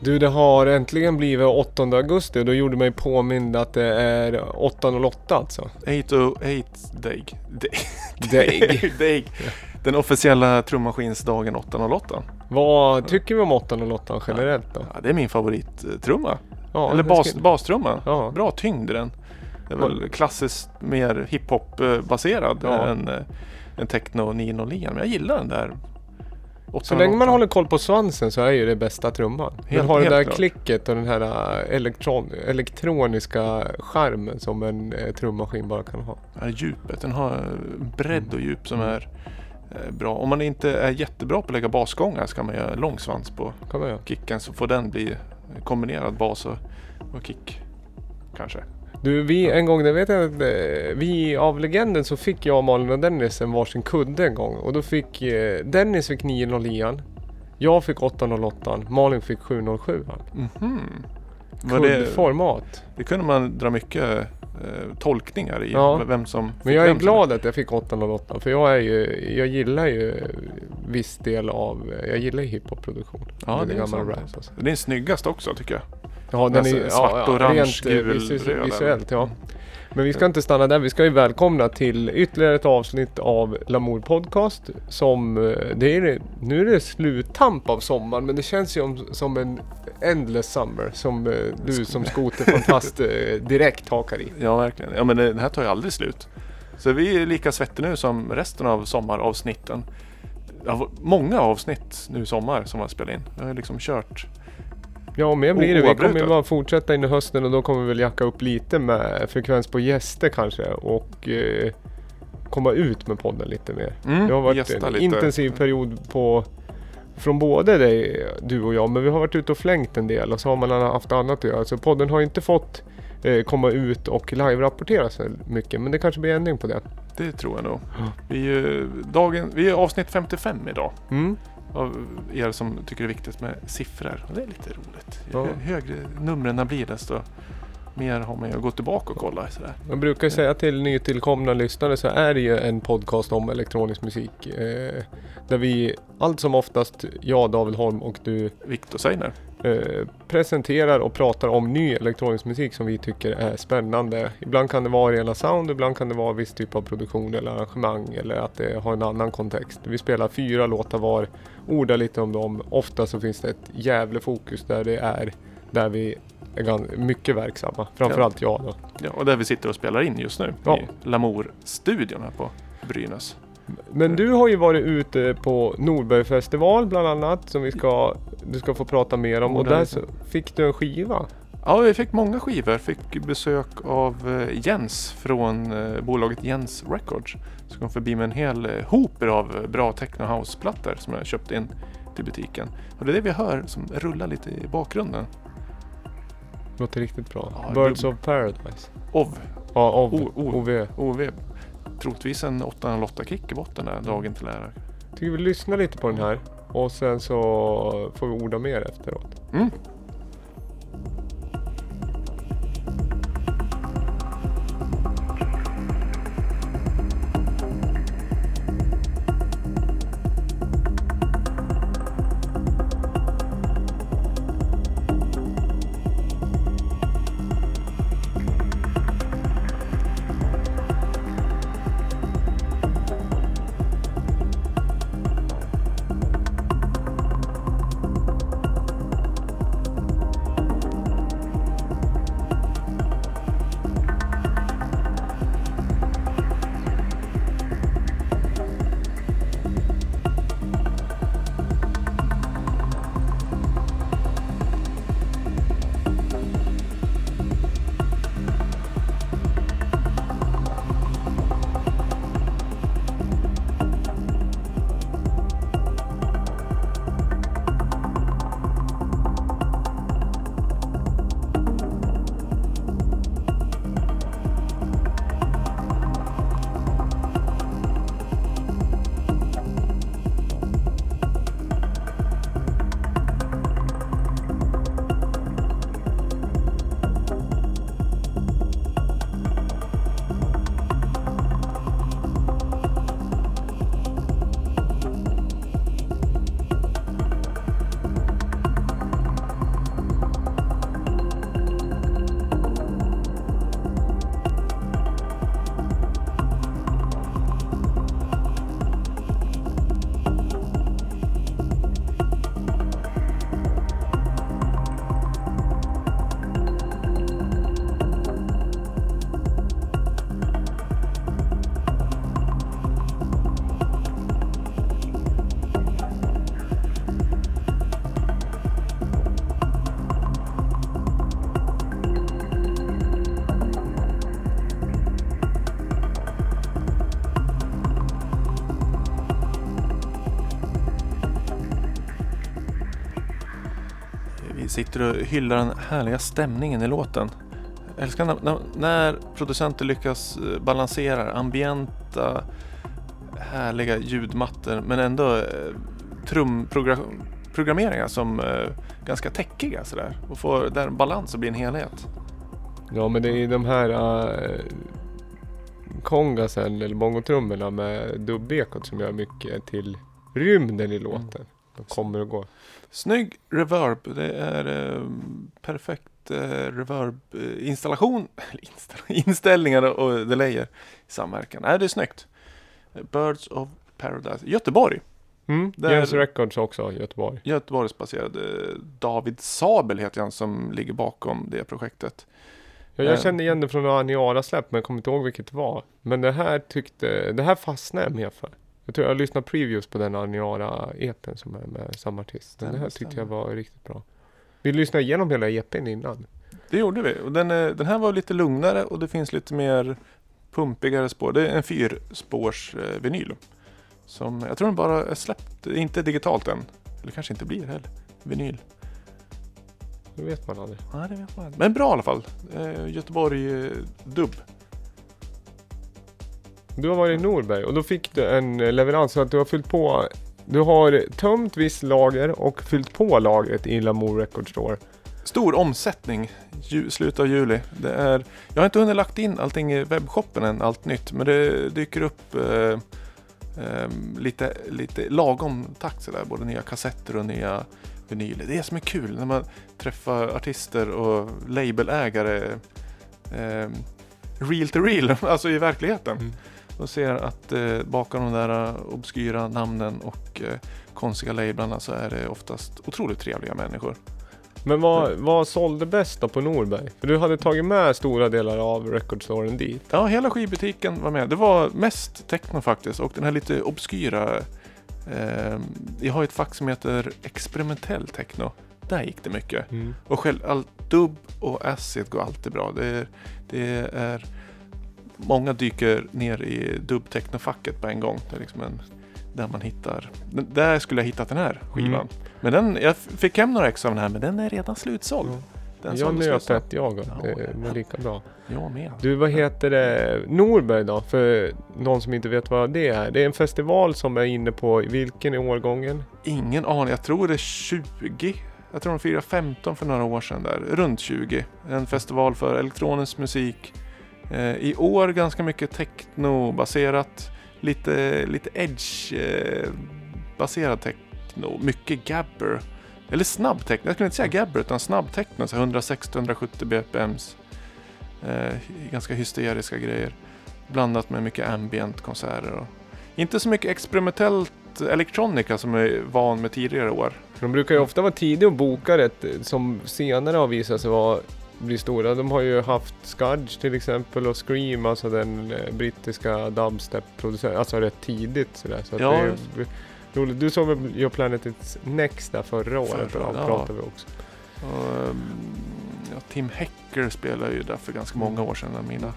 Du, det har äntligen blivit 8 augusti och då gjorde mig påmind att det är 808 alltså. 808-dag. Dag. Den officiella trummaskinsdagen 808. Vad tycker vi om 808 generellt då? Ja, det är min favorittrumma. Ja, eller bastrumma. Ja. Bra tyngd den. Det är väl klassiskt mer hiphop-baserad än Techno 909. Men jag gillar den där. Så länge man håller koll på svansen så är ju det bästa trumman. Den har det där klicket och den här elektroniska skärmen som en trummaskin bara kan ha. Ja, djupet. Den har bredd och djup som är bra. Om man inte är jättebra på att lägga basgångar så kan man göra lång svans på kicken. Så får den bli kombinerad bas och kick kanske. Du, en gång, det vet jag att vi av legenden så fick jag, Malin och Dennis en varsin kudde en gång. Och då fick Dennis fick 909, jag fick 808, Malin fick 707. Kuddformat. Det kunde man dra mycket tolkningar i. Ja. Vem som fick. Men jag är glad att jag fick 808, för jag gillar ju viss del av, jag gillar hiphop-produktion. Ja, det är en rap. Alltså. Den är snyggast också tycker jag. Ja, den är svart, orange, gul, röd. Visuellt, ja. Men vi ska inte stanna där. Vi ska ju välkomna till ytterligare ett avsnitt av Lamour podcast. Nu är det sluttamp av sommaren, men det känns ju som en endless summer som du som skoterfantast direkt hakar i. Ja, verkligen. Ja, men den här tar ju aldrig slut. Så vi är lika svettiga nu som resten av sommaravsnitten. Många avsnitt nu i sommar som jag spelar in. Jag har liksom kört... Ja, och mer blir det. Vi kommer ju bara fortsätta in i hösten och då kommer vi väl jacka upp lite med frekvens på gäster kanske och komma ut med podden lite mer. Det har varit en intensiv period från både dig, du och jag, men vi har varit ute och flängt en del och så har man haft annat att göra. Så podden har inte fått komma ut och live-rapportera så mycket, men det kanske blir ändring på det. Det tror jag nog. Vi är avsnitt 55 idag. Av er som tycker det är viktigt med siffror. Det är lite roligt. Ju högre numren blir desto mer har man ju gått tillbaka och kolla. Sådär. Jag brukar säga till nytillkomna lyssnare så är det ju en podcast om elektronisk musik. Där vi allt som oftast, jag, David Holm och du, Viktor Sajner, presenterar och pratar om ny elektronisk musik som vi tycker är spännande. Ibland kan det vara rena sound, ibland kan det vara viss typ av produktion eller arrangemang eller att det har en annan kontext. Vi spelar 4 låtar var, ordar lite om dem. Ofta så finns det ett jävla fokus där vi är mycket verksamma, framförallt jag då. Ja, och där vi sitter och spelar in just nu i Lamour-studion här på Brynäs. Men du har ju varit ute på Nordbergfestival bland annat som du ska få prata mer om och där så fick du en skiva. Ja, vi fick många skivor. Fick besök av Jens från bolaget Jens Records. Så kom förbi med en hel hoper av bra techno house-plattor som jag köpt in till butiken. Och det är det vi hör som rullar lite i bakgrunden. Låter riktigt bra. Ja, Birds of Paradise. OV. Troligtvis en 808 kick i botten där dagen till ära. Tycker vi lyssnar lite på den här och sen så får vi orda mer efteråt. Vi sitter och hyllar den härliga stämningen i låten. Jag älskar när producenter lyckas balansera ambienta, härliga ljudmattor men ändå trumprogrammeringar som ganska täckiga sådär, och får där balans och blir en helhet. Ja, men det är de här kongasen eller bongotrummerna med dubbekot som gör mycket till rymden i låten. De kommer och går. Snygg reverb, det är perfekt reverb installation, inställningar och delayer i samverkan. Det är snyggt. Birds of Paradise, Göteborg. Jens Records också, Göteborg. Göteborgsbaserad David Sabel heter han som ligger bakom det projektet. Jag kände igen det från Aniara släpp, men jag kommer inte ihåg vilket det var. Men det här fastnade jag mer för. Jag tror jag lyssnade previews på den Aniara EPen som är med samma artist. Den här tyckte jag var riktigt bra. Vi lyssnade igenom hela EPen innan. Det gjorde vi. Och den här var lite lugnare och det finns lite mer pumpigare spår. Det är en 4-spårs vinyl. Som jag tror den bara är släppt, inte digitalt än. Eller kanske inte blir heller. Vinyl. Det vet man aldrig. Nej, det vet man aldrig. Men bra i alla fall. Göteborg dubb. Du har varit i Norberg och då fick du en leverans så att du har fyllt på. Du har tömt viss lager och fyllt på lagret i Lamour Record Store. Stor omsättning slutet av juli. Jag har inte hunnit lagt in allting i webbshoppen än, allt nytt. Men det dyker upp lite lagom takt sådär. Både nya kassetter och nya vinyler. Det är som är kul när man träffar artister och labelägare real to real, alltså i verkligheten. Och ser att bakom de där obskyra namnen och konstiga lablarna så är det oftast otroligt trevliga människor. Men vad sålde bäst då på Norberg? För du hade tagit med stora delar av recordstoryn dit. Ja, hela skivbutiken var med. Det var mest techno faktiskt. Och den här lite obskyra... jag har ett fack som heter experimentell techno. Där gick det mycket. Och själv, allt dubb och acid går alltid bra. Det är många dyker ner i dubbtechnofacket på en gång. Det är liksom där man hittar. Där skulle jag hittat den här skivan. Men jag fick hem några ex av den här, men den är redan slutsåld. Jag nöp ett men lika bra. Jag med. Du, vad heter det? Norberg då, för någon som inte vet vad det är. Det är en festival som är inne på, vilken är årgången? Ingen aning, jag tror det är 20. Jag tror de firade 15 för några år sedan där, runt 20. En festival för elektronisk musik. I år ganska mycket techno-baserat. Lite edge-baserad techno. Mycket gabber. Eller snabb techno. Jag skulle inte säga gabber utan snabb techno. 160-170 bpms. Ganska hysteriska grejer. Blandat med mycket ambient-konserter. Inte så mycket experimentellt elektronika som är van med tidigare år. De brukar ju ofta vara tidiga och boka rätt, som senare har visat sig bli stora. De har ju haft Skudge till exempel och Scream, alltså den brittiska dubstep-producenten, alltså rätt tidigt sådär. Så ja. Det är roligt. Du såg väl Your Planet It's Next där förra året, pratade vi också. Och, Tim Hecker spelade ju där för ganska många år sedan, mina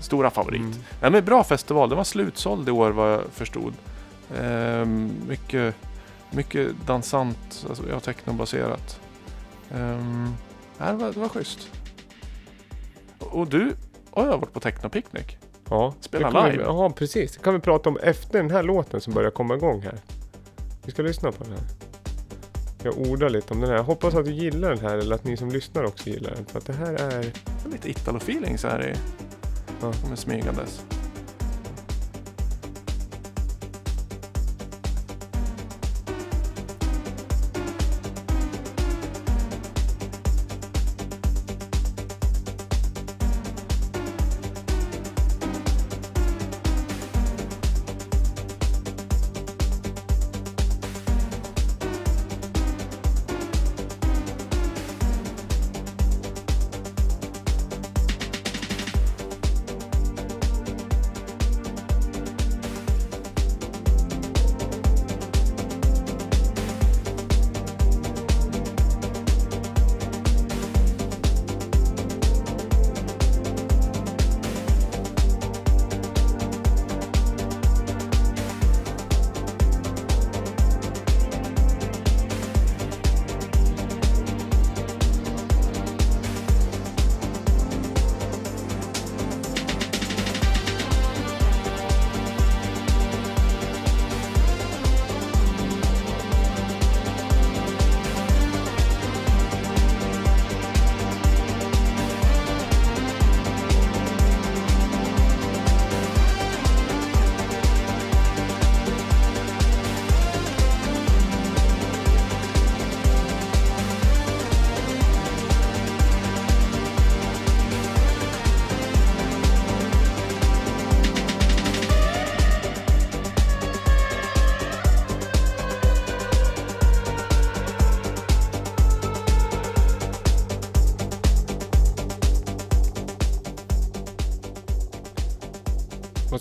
stora favorit. Ja, men bra festival, den var slutsåld i år vad jag förstod. Mycket dansant, alltså jag har technobaserat. Det var schysst. Och du har varit på Techno Picnic. Ja, spela live. Ja, precis. Det kan vi prata om efter den här låten som börjar komma igång här. Vi ska lyssna på den här. Jag ordar lite om den här. Jag hoppas att du gillar den här, eller att ni som lyssnar också gillar den. För att det här är lite Italo-feeling så här i. Ja. Som är smygandes.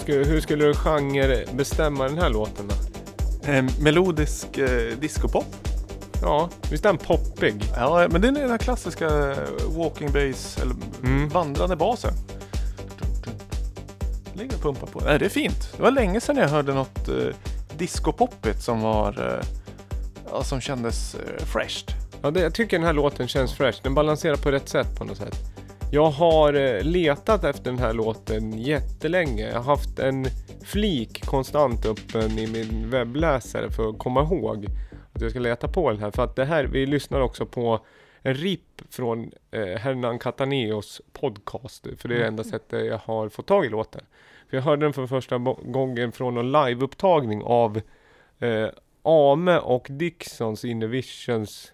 Hur skulle du genre bestämma den här låten då? Melodisk discopop. Ja, visst är den poppig? Ja, men det är den här klassiska walking bass, eller vandrande basen. Lägger pumpa på. Nej, det är fint. Det var länge sedan jag hörde något discopoppigt som var som kändes fresht. Ja, jag tycker den här låten känns fresh. Den balanserar på rätt sätt på något sätt. Jag har letat efter den här låten jättelänge. Jag har haft en flik konstant öppen i min webbläsare för att komma ihåg att jag ska leta på den här. För att det här, vi lyssnar också på en rip från Hernan Cataneos podcast. För det är det enda sättet jag har fått tag i låten. För jag hörde den för första gången från en liveupptagning av Ame och Dixons Innovations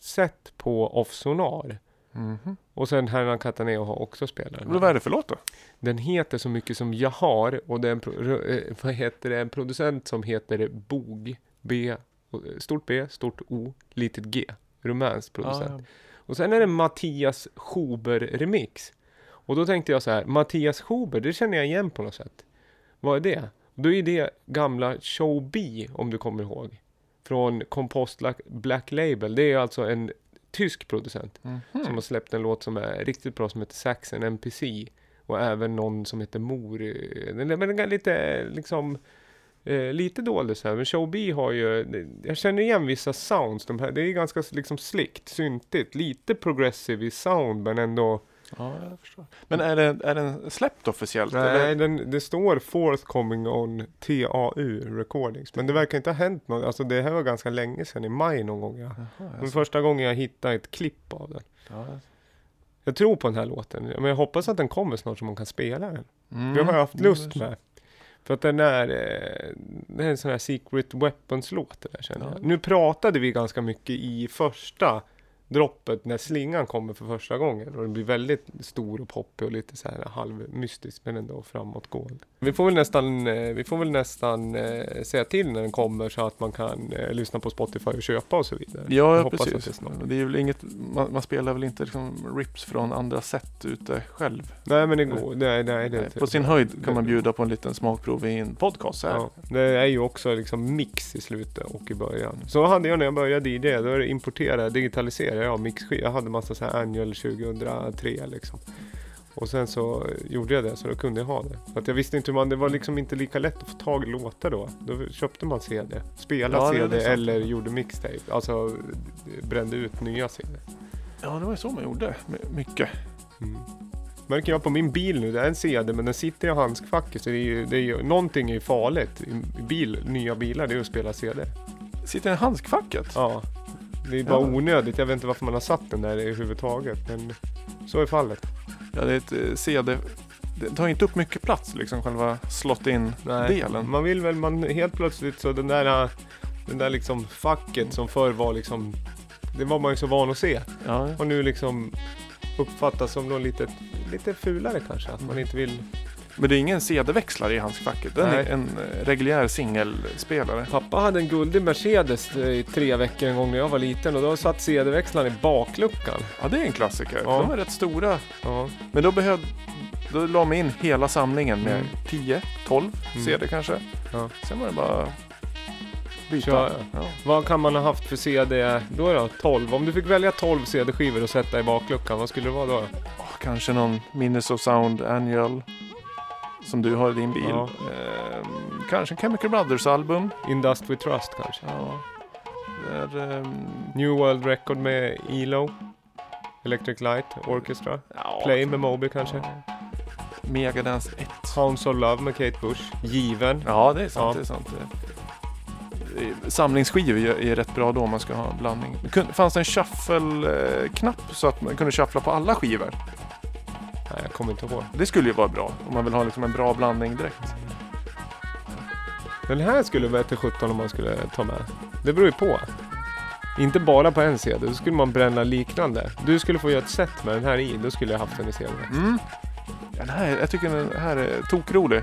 set på Off Sonar. Och sen Hernan Cataneo har också spelat. Vad är det för låt då? Den heter så mycket som jag har, och det är en producent som heter Bog, B, stort B, stort O, litet G, rumänsk producent. Ah, ja. Och sen är det Matthias Schuber remix. Och då tänkte jag så här, Matthias Schuber, det känner jag igen på något sätt. Vad är det? Då är det gamla Show B, om du kommer ihåg. Från Compost Black Label. Det är alltså en tysk producent som har släppt en låt som är riktigt bra, som heter Saxon NPC. Och även någon som heter Mor. Den är lite liksom lite dålig så här. Men Show B har ju, jag känner igen vissa sounds. De här, det är ganska liksom slickt, syntigt, lite progressive i sound, men ändå. Ja, jag förstår. Men är den släppt officiellt? Nej, det står forthcoming on TAU recordings. Men det verkar inte ha hänt något. Alltså det här var ganska länge sedan, i maj någon gång. Men första gången jag hittade ett klipp av den. Ja. Jag tror på den här låten. Men jag hoppas att den kommer snart så man kan spela den. Det har jag haft lust med. För att den är en sån här Secret Weapons-låt. Där, känner jag. Nu pratade vi ganska mycket i första droppet när slingan kommer för första gången, och den blir väldigt stor och poppig och lite så här halvmystisk, men ändå framåtgående. Vi får väl nästan säga till när den kommer så att man kan lyssna på Spotify och köpa och så vidare. Ja, precis. Det är väl inget, man spelar väl inte liksom rips från andra sätt ute själv. Nej, men det går. Nej, på sin höjd kan man bjuda på en liten smakprov i en podcast här. Ja, det är ju också liksom mix i slutet och i början. Så hade jag när jag började DJ, då är det importera, digitalisera. Ja, jag hade massa så här annual 2003 liksom. Och sen så gjorde jag det, så då kunde jag ha det. För att jag visste inte hur man, det var liksom inte lika lätt att få tag i låtar då. Då köpte man CD, spelade CD eller gjorde mixtape. Alltså brände ut nya CD. Ja, det var ju så man gjorde mycket. Märker jag på min bil nu, det är en CD, men den sitter i handskfacket. Så det är ju någonting är farligt i nya bilar, det är att spela CD. Sitter i handskfacket? Ja. Det är bara onödigt. Jag vet inte varför man har satt den där i huvudtaget. Men så är fallet. Ja, det är ett CD. Det tar inte upp mycket plats, liksom själva slot-in-delen. Man vill väl, man helt plötsligt så den där liksom facket som förr var liksom, det var man ju så van att se. Ja. Och nu liksom uppfattas som något lite fulare kanske. Att man inte vill. Men det är ingen CD-växlare i hans facket. Den är en reguljär singelspelare. Pappa hade en guldig Mercedes i 3 veckor en gång när jag var liten. Och då satt CD-växlaren i bakluckan. Ja, det är en klassiker. Ja. De är rätt stora. Ja. Men då la man in hela samlingen med 10-12 CD kanske. Ja. Sen var det bara byta. Ja. Vad kan man ha haft för CD då? 12. Om du fick välja 12 CD-skivor och sätta i bakluckan, vad skulle det vara då? Kanske någon Minnesota Sound Annual. Som du har i din bil. Ja. Kanske en Chemical Brothers-album. In Dust We Trust kanske. Ja. Där, New World Record med ELO. Electric Light Orchestra. Ja, Play med Moby kanske. Ja. Megadance 1. Hounds of Love med Kate Bush. Given. Ja, det är sant. Ja. Det är sant. Samlingsskivor är rätt bra då om man ska ha en blandning. Fanns det en shuffle-knapp så att man kunde shuffla på alla skivor? Nej, jag kommer inte ihåg. Det skulle ju vara bra om man vill ha liksom en bra blandning direkt. Den här skulle vara till 17 om man skulle ta med. Det beror ju på. Inte bara på en CD, då skulle man bränna liknande. Du skulle få göra ett set med den här i, då skulle jag haft den i CD. Den här, jag tycker den här är tokrolig.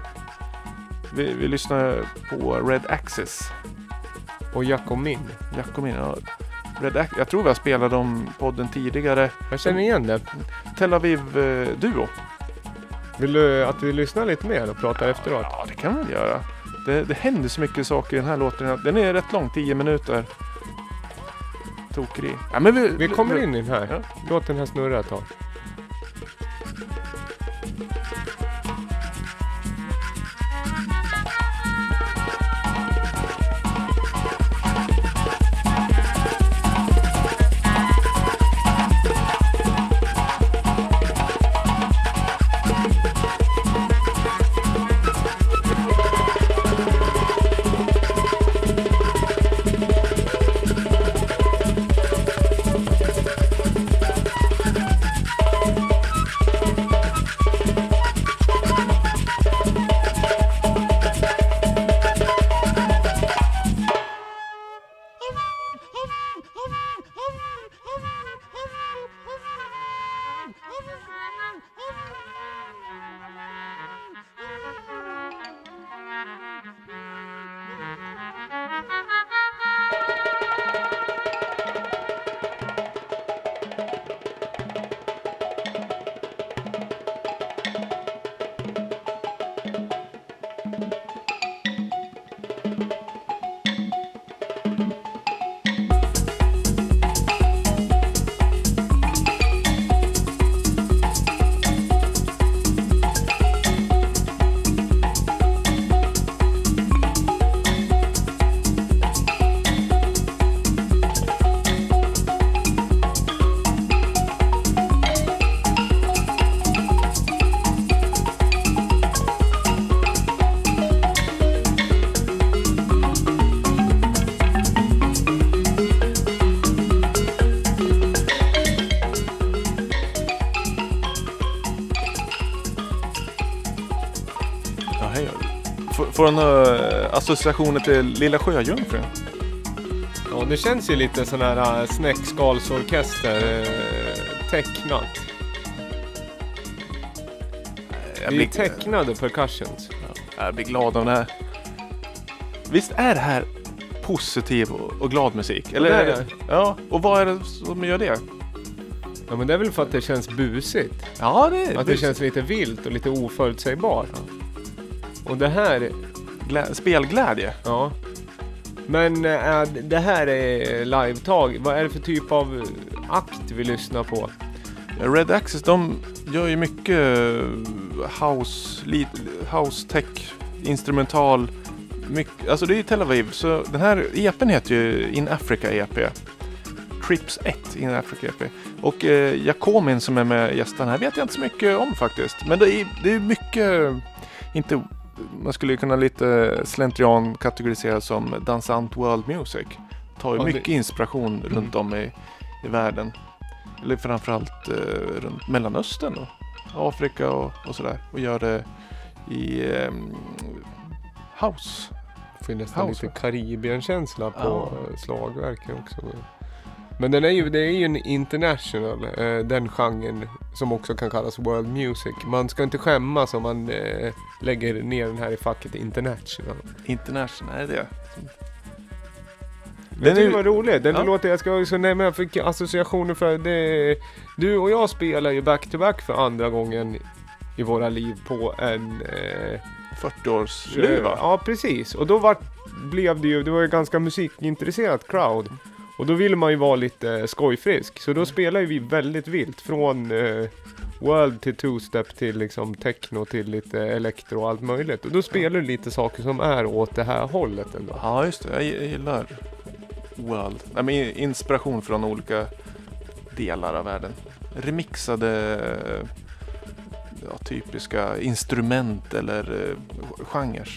Vi lyssnar på Red Axes. Och Jack och Min, ja. Jag tror vi har spelat om podden tidigare. Jag känner igen det. Tel Aviv-duo. Vill du att vi lyssnar lite mer och pratar efteråt? Ja, det kan vi göra. Det händer så mycket saker i den här låten. Den är rätt lång, 10 minuter. Tokeri. Ja, men vi kommer in i den här. Ja. Låt den här snurra ett tag. Får han associationer till Lilla Sjöjungfrun? Ja, det känns ju lite sån här snäckskalsorkester tecknat. Vi blir tecknade percussions. Ja, jag blir glad av det här. Visst är det här positiv och glad musik? Eller är det? Ja, och vad är det som gör det? Ja, men det är väl för att det känns busigt. Ja, det är busigt. Att det känns lite vilt och lite oförutsägbart. Ja. Och det här... Spelglädje. Ja. Men det här är live-tag. Vad är det för typ av akt vi lyssnar på? Red Axes, de gör ju mycket house tech, instrumental. Mycket, alltså det är ju Tel Aviv. Så den här EP:n heter ju In Africa EP. Trips 1 In Africa EP. Och Jakomin som är med gästarna här vet jag inte så mycket om faktiskt. Men det är mycket... Inte, man skulle kunna lite slentrian kategorisera som dansant world music. Tar ju mycket inspiration runt om i världen. Eller framförallt runt Mellanöstern och Afrika och sådär. Och gör det i house. Det finns nästan house, lite Karibien-känsla på slagverken också. Men det är ju en international, den genren som också kan kallas world music. Man ska inte skämmas om man lägger ner den här i facket international. International, är det? Den är ju rolig. Den låter jag ska också nämna för associationer för det. Du och jag spelar ju back to back för andra gången i våra liv på en 40-årsliv. Ja, precis. Och då blev det ju, det var ju ganska musikintresserat crowd. Och då vill man ju vara lite skojfrisk. Så då spelar ju vi väldigt vilt. Från world till two-step till liksom techno till lite elektro och allt möjligt. Och då spelar du lite saker som är åt det här hållet ändå. Ja, just det. Jag gillar world. Nej, men inspiration från olika delar av världen. Remixade typiska instrument eller genres.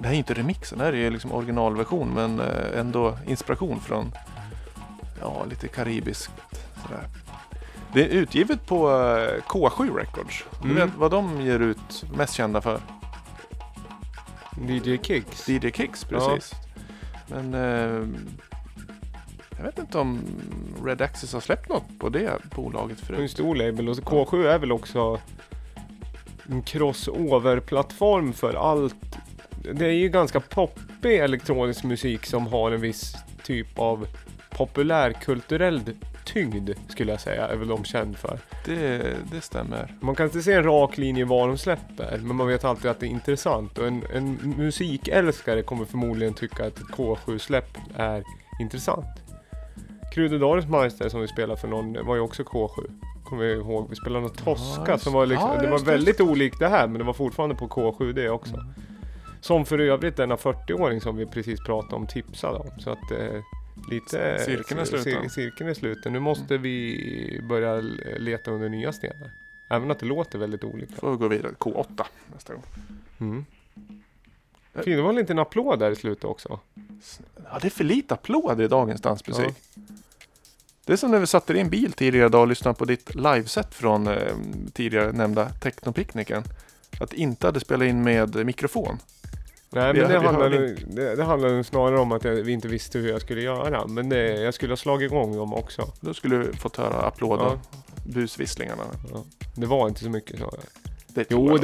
Det här är inte remixen, det här är liksom originalversion men ändå inspiration från lite karibiskt sådär. Det är utgivet på K7 Records. Du vet vad de ger ut mest kända för? DJ Kicks, precis. Ja. Men jag vet inte om Red Axis har släppt något på det bolaget förut. Det är en stor label och K7 är väl också en crossover-plattform för allt. Det är ju ganska poppig elektronisk musik som har en viss typ av populärkulturell tyngd skulle jag säga är väl de känd för. Det stämmer. Man kan inte se en rak linje var de släpper, men man vet alltid att det är intressant. Och en musikälskare kommer förmodligen tycka att K7-släpp är intressant. Krudedalens Meister som vi spelade för någon var ju också K7. Kommer jag ihåg, vi spelade något Tosca som var liksom, det var väldigt olikt det här, men det var fortfarande på K7 det också. Mm. Som för övrigt denna 40-åring som vi precis pratade om tipsade om. Så att lite cirkeln är sluten. Nu måste vi börja leta under nya stenar. Även att det låter väldigt olika. Får vi gå vidare K8 nästa gång. Mm. Fy, det var inte en applåd där i slutet också. Ja, det är för lite applåd i dagens dansmusik. Ja. Det är som när vi satte in bil tidigare idag och lyssnade på ditt liveset från tidigare nämnda Techno Picnicen. Att inte hade spelat in med mikrofon. Nej, men det handlade snarare om att vi inte visste hur jag skulle göra. Men jag skulle ha slagit igång dem också. Då skulle du fått höra applåder, busvisslingarna. Ja. Det var inte så mycket, sa jag.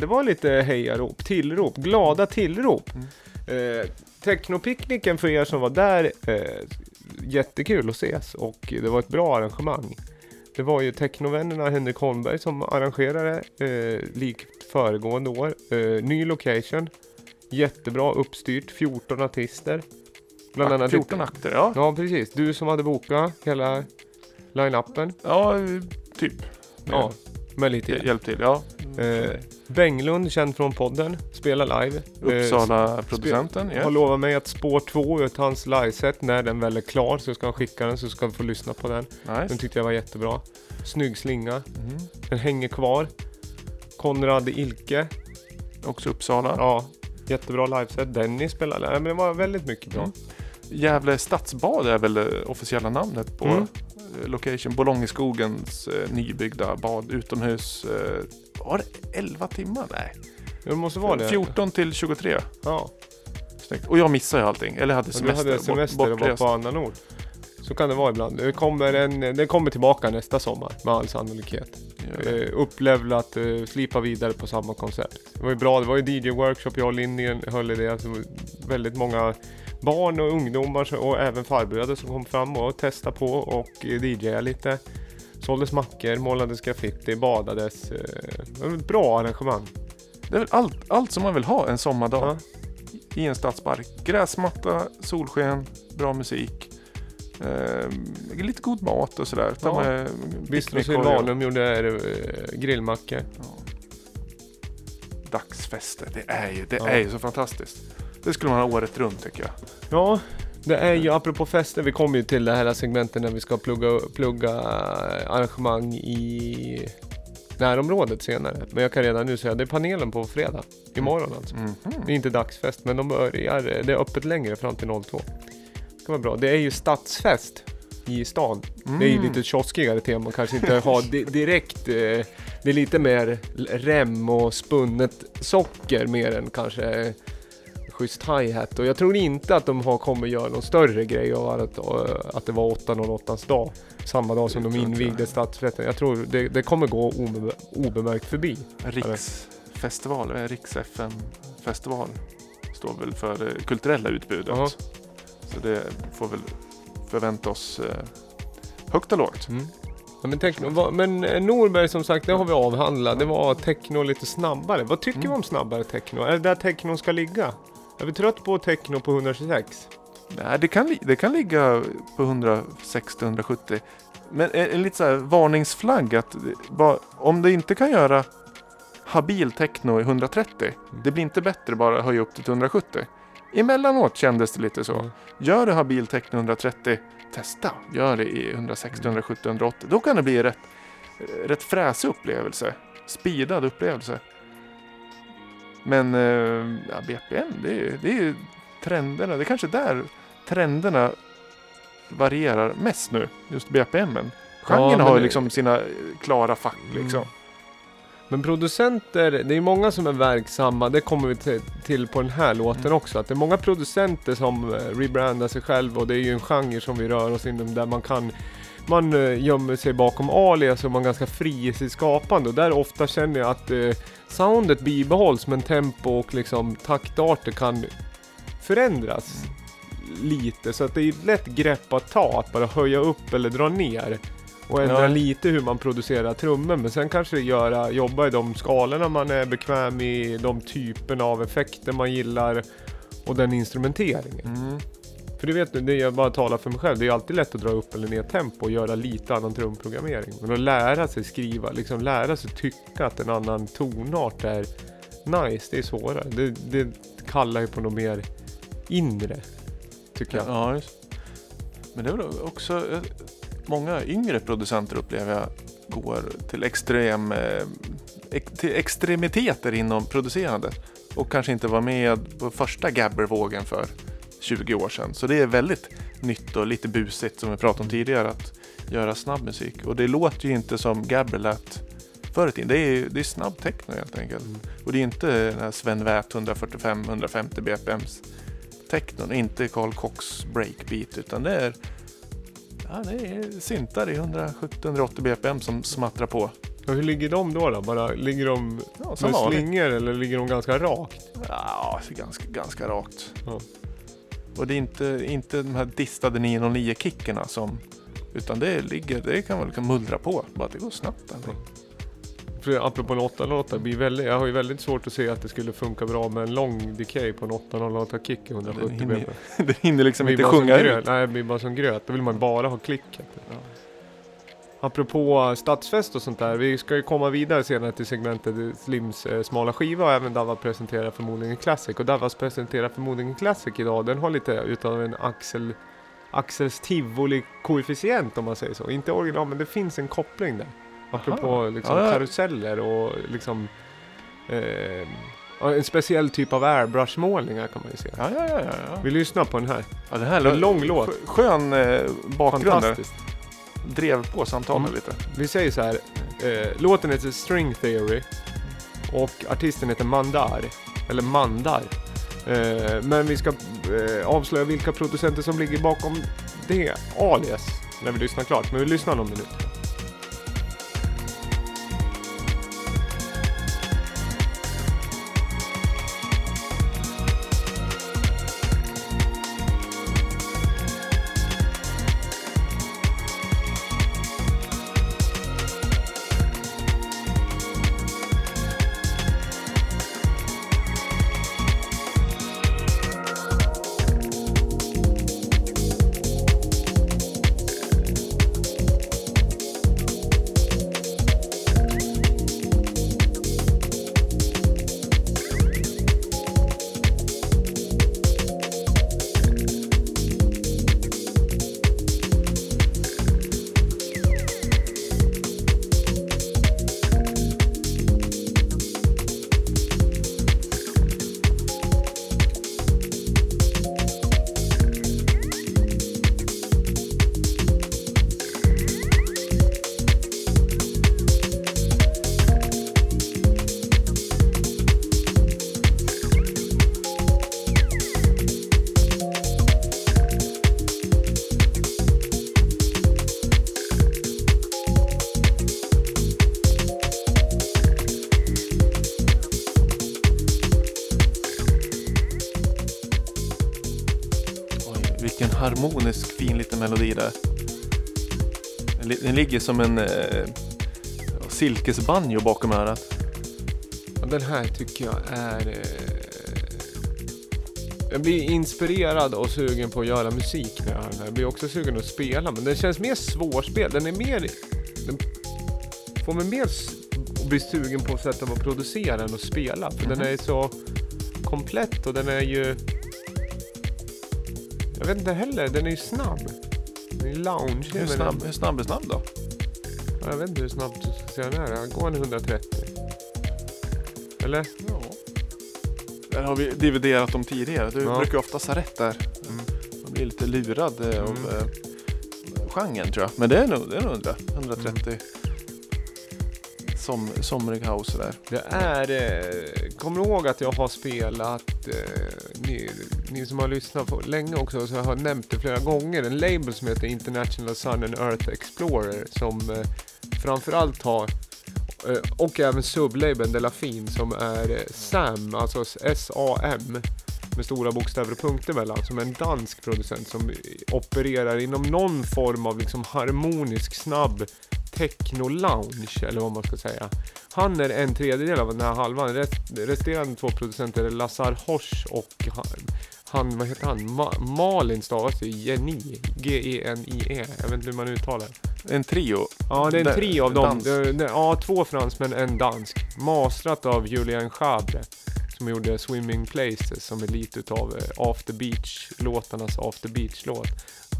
Det var lite hejarop, tillrop, glada tillrop. Mm. Technopikniken för er som var där, jättekul att ses och det var ett bra arrangemang. Det var ju Technovännerna Henrik Holmberg som arrangerade, likt föregående år. Ny location, jättebra uppstyrt, 14 artister. Bland annat 14 akter, ja. Ja, precis. Du som hade bokat hela line-upen. Ja, typ. Ja. Med lite hjälp till, ja. Benglund, känd från podden, spelar live. Uppsala-producenten, ja. Har lovat mig att spår 2 ut hans liveset, när den väl är klar så ska han skicka den, så ska han få lyssna på den. Nice. Den tyckte jag var jättebra. Snygg slinga. Mm. Den hänger kvar. Konrad Ilke. Också Uppsala. Ja, jättebra liveset. Dennis spelar live. Men det var väldigt mycket bra. Mm. Gävle Stadsbad är väl det officiella namnet på... Mm. Location, Bolongeskogens nybyggda bad utomhus. Var det 11 timmar? Nej. Det måste vara det. 14 till 23. Ja. Snyggt. Och jag missade ju allting. Eller hade semester. Hade semester och var på annan ort. Så kan det vara ibland. Det kommer tillbaka nästa sommar med all sannolikhet. Upplevlat, slipa vidare på samma koncept. Det var ju bra. Det var ju DJ-workshop. Jag och Linjen höll i det. Alltså, väldigt många... barn och ungdomar och även farbröder som kom fram och testade på och DJade lite. Såldes mackor, målades graffiti, badades. Bra arrangemang. Det är väl allt som man vill ha en sommardag. Ja. I en stadspark. Gräsmatta, solsken, bra musik. Lite god mat och sådär. Ja. Bistro Sylvanum gjorde grillmackor. Ja. Dagsfester, det är ju så fantastiskt. Det skulle man ha året runt tycker jag. Ja, det är ju apropå fester. Vi kommer ju till det här segmentet när vi ska plugga arrangemang i närområdet senare. Men jag kan redan nu säga det är panelen på fredag. Imorgon alltså. Mm-hmm. Det är inte dagsfest men de börjar, det är öppet längre fram till 02. Det kan vara bra. Det är ju stadsfest i stan. Mm. Det är ju lite kioskigare tema. Kanske inte ha direkt... det är lite mer rem och spunnet socker mer än kanske... schysst hi-hat och jag tror inte att de kommer göra någon större grej av att det var 808s dag samma dag som de invigde stadsfesten. Jag tror det kommer gå obemärkt förbi. Riksfestival, Riks-FM-festival står väl för det kulturella utbudet. Uh-huh. Så det får väl förvänta oss högt och lågt. Mm. Ja, men Norberg som sagt, det har vi avhandlat. Det var techno lite snabbare. Vad tycker vi om snabbare techno? Är det där techno ska ligga? Är vi trött på techno på 126? Nej, det kan ligga på 160-170. Men en lite så här varningsflagg att om det inte kan göra habil techno i 130, det blir inte bättre bara att höja upp till 170. Emellanåt kändes det lite så. Gör du habil techno 130, testa. Gör det i 160, 170, 180. Då kan det bli rätt fräsig upplevelse. Speedad upplevelse. Men ja, BPM, det är ju trenderna. Det är kanske där trenderna varierar mest nu. Just BPMen. Genren har ju liksom sina klara fack liksom. Mm. Men producenter, det är många som är verksamma, det kommer vi till på den här låten också, att det är många producenter som rebrandar sig själv och det är ju en genre som vi rör oss inom där man gömmer sig bakom alias och man är ganska fri i sitt skapande och där ofta känner jag att soundet bibehålls men tempo och liksom taktarter kan förändras. lite. Så att det är ett lätt grepp att ta, att bara höja upp eller dra ner. Och ändra lite hur man producerar trummor. Men sen kanske jobba i de skalorna man är bekväm i, de typerna av effekter man gillar och den instrumenteringen. Mm. För du vet nu, det jag bara talar för mig själv, det är alltid lätt att dra upp eller ner tempo och göra lite annan trumprogrammering. Men att lära sig skriva, liksom lära sig tycka att en annan tonart är nice, det är svårare. Det kallar ju på något mer inre, tycker jag. Ja, men det är väl också... Många yngre producenter upplever jag går till extremiteter inom producerandet och kanske inte var med på första gabbervågen för 20 år sedan. Så det är väldigt nytt och lite busigt, som vi pratade om tidigare, att göra snabb musik. Och det låter ju inte som gabber lät förut in. Det är snabb techno helt enkelt. Och det är inte den här Sven Väth 145-150 BPMs technon, inte Carl Cox breakbeat, utan det är... Ja, det är syntar i 170-180 BPM som smattrar på. Och hur ligger de då? Bara, ligger de med slingor eller ligger de ganska rakt? Ja, ganska rakt. Ja. Och det är inte de här distade 909-kickerna som... Utan det kan väl mullra på. Bara att det går snabbt. Eller? För apropå en 808, jag har ju väldigt svårt att se att det skulle funka bra med en lång decay på en 808-kick i 170 BPM. Det hinner liksom inte sjunga ut. Nej, det blir bara som gröt. Då vill man bara ha klicket. Ja. Apropå stadsfest och sånt där, vi ska ju komma vidare senare till segmentet Slims smala skiva och även Davas presenterar förmodligen Classic. Och Davas presenterar förmodligen Classic idag, den har lite utav en Axels tivoli-koefficient om man säger så. Inte original, men det finns en koppling där. Apropå liksom karuseller och liksom, en speciell typ av airbrush-målningar kan man ju se. Ja. Vi lyssnar på den här. Ja, det här är en lång låt. Skön bakgrund. Drev på samtalen lite. Vi säger så här. Låten heter String Theory. Och artisten heter Mandar. Eller Mandar. Men vi ska avslöja vilka producenter som ligger bakom det alias när vi lyssnar klart. Men vi lyssnar någon minut. Harmonisk, fin liten melodi där. Den ligger som en silkesbanjo bakom örat. Ja, den här tycker jag är... Jag blir inspirerad och sugen på att göra musik när jag hör den här. Jag blir också sugen att spela, men den känns mer svårspel. Den får mig mer att bli sugen på sätt att producera än att spela. För den är så komplett och den är ju... Jag vet inte heller, den är ju snabb. Den är lounge. Hur snabb då? Ja, jag vet inte hur snabbt du ska säga den här. Går en 130? Eller? Ja. Där har vi dividerat om tidigare. Du brukar ofta ha rätt där. Man blir lite lurad av genren tror jag. Men det är nog 130. Somrig house där. Det är... Kommer du ihåg att jag har spelat... Ni som har lyssnat på länge också, så jag har nämnt det flera gånger, en label som heter International Sun and Earth Explorer som framförallt har och även sublabeln De La Fin som är SAM, alltså S-A-M med stora bokstäver och punkter mellan, som en dansk producent som opererar inom någon form av liksom harmonisk, snabb techno-lounge, eller vad man ska säga. Han är en tredjedel av den här halvan. Resterande två producenter är Lazar Hors och han vad heter han? Malin stavas ju Genie, G-E-N-I-E. Jag vet inte hur man uttalar. En trio? Ja, det är en trio av dem. Ja, två fransmän, en dansk. Mastrat av Julien Chabre, som gjorde Swimming Places, som är lite utav After Beach-låtarnas After Beach-låt.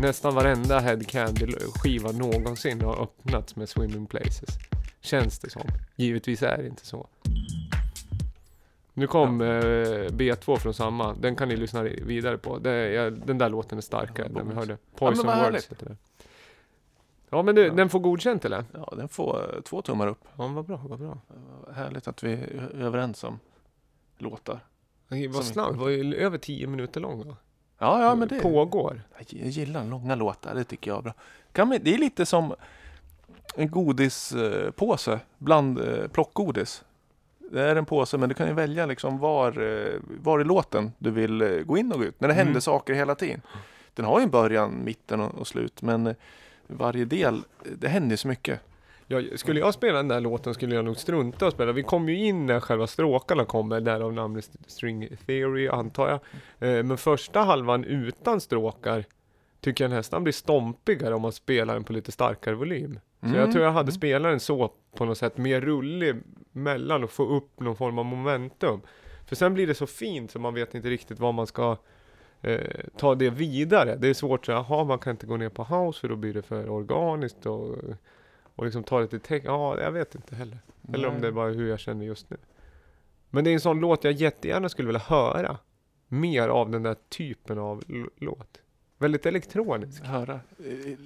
Nästan varenda Head Candy-skiva någonsin har öppnats med Swimming Places. Känns det som. Givetvis är det inte så. Nu kom B2 från samma. Den kan ni lyssna vidare på. Den där låten är starkare. Den vi hörde. Poison Words heter det. Ja, men du, den får godkänt, eller? Ja, den får 2 tummar upp. Ja, vad bra, vad bra. Härligt att vi är överens om låtar. Det var snabbt. Det var ju över 10 minuter lång, va? Ja, men det pågår. Jag gillar långa låtar, det tycker jag är bra. Det är lite som en godispåse bland plockgodis. Det är en påse, men du kan ju välja liksom var i låten du vill gå in och gå ut. När det händer saker hela tiden. Den har ju en början, mitten och slut, men varje del, det händer så mycket. Skulle jag spela den där låten skulle jag nog strunta och spela. Vi kom ju in när själva stråkarna kommer, därav namnet String Theory antar jag. Men första halvan utan stråkar tycker jag nästan blir stompigare om man spelar den på lite starkare volym. Så jag tror jag hade spelat den så på något sätt mer rullig mellan och få upp någon form av momentum. För sen blir det så fint så man vet inte riktigt vad man ska ta det vidare. Det är svårt så här, man kan inte gå ner på house för då blir det för organiskt och liksom ta det till text. Ja, jag vet inte heller. Eller om det är bara hur jag känner just nu. Men det är en sån låt jag jättegärna skulle vilja höra. Mer av den där typen av låt. Väldigt elektronisk. Höra.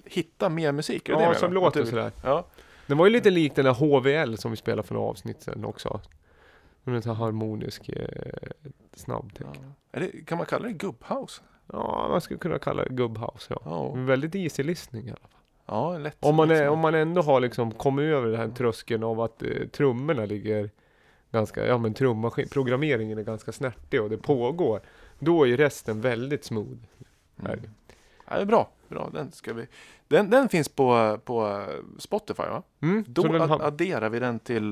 Hitta mer musik. Ja, som låter sådär. Ja. Den var ju lite lik den där HVL som vi spelade för några avsnitt sedan också. En sån harmonisk snabbtech. Ja. Kan man kalla det gubbhouse? Ja, man skulle kunna kalla det gubbhouse. Ja. Oh. Väldigt easy listening i alla fall. Ja, lätt. Om man ändå har liksom kommit över den här tröskeln av att trummorna ligger ganska, ja men programmeringen är ganska snärtig och det pågår, då är ju resten väldigt smooth. Ja, det är bra. Den ska vi. Den finns på Spotify, va? Då adderar vi den till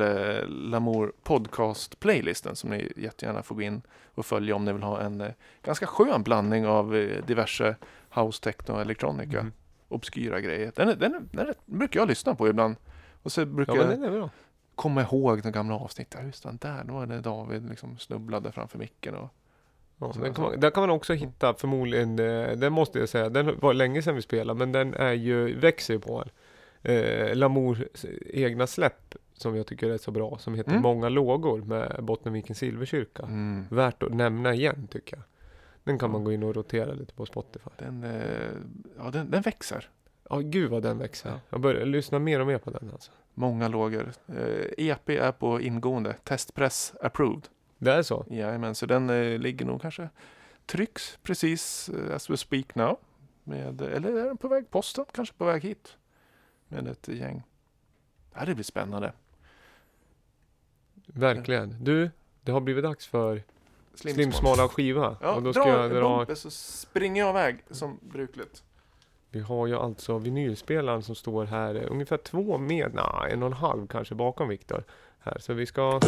Lamour podcast playlisten som ni jättegärna får gå in och följa om ni vill ha en ganska skön blandning av diverse house techno och elektronika. Obskyra grejer. Den brukar jag lyssna på ibland. Och så brukar jag komma ihåg de gamla avsnitten. Just den där, då var det David liksom snubblade framför micken. Där kan man också hitta förmodligen, den måste jag säga, den var länge sedan vi spelade, men den är ju, växer på en. Lamours egna släpp som jag tycker är så bra, som heter Många lågor med Bottenvikens silverkyrka. Värt att nämna igen tycker jag. Den kan man gå in och rotera lite på Spotify. Den växer. Ja, gud vad den växer. Ja. Jag börjar lyssna mer och mer på den. Alltså. Många lågor. EP är på ingående. Testpress approved. Det är så? Jajamän, så den ligger nog kanske trycks precis as we speak now. Eller är den på väg posten? Kanske på väg hit. Med ett gäng. Det blir spännande. Verkligen. Du, det har blivit dags för... Slimsmala skiva. Ja, och då ska jag dra så springer jag iväg som brukligt. Vi har ju alltså vinylspelaren som står här ungefär 2 med, 1,5 kanske bakom Viktor. Här så vi ska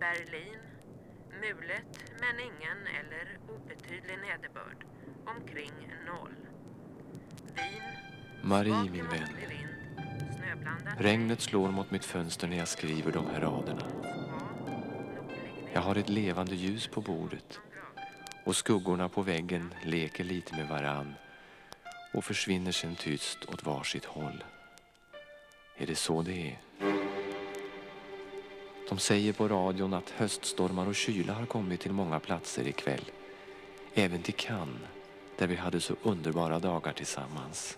Berlin, mulet men ingen eller obetydlig nederbörd, omkring 0. Vin, Marie min vän. Regnet slår mot mitt fönster när jag skriver de här raderna. Jag har ett levande ljus på bordet och skuggorna på väggen leker lite med varann och försvinner sen tyst åt varsitt håll. Är det så det är? De säger på radion att höststormar och kyla har kommit till många platser ikväll. Även till Cannes, där vi hade så underbara dagar tillsammans.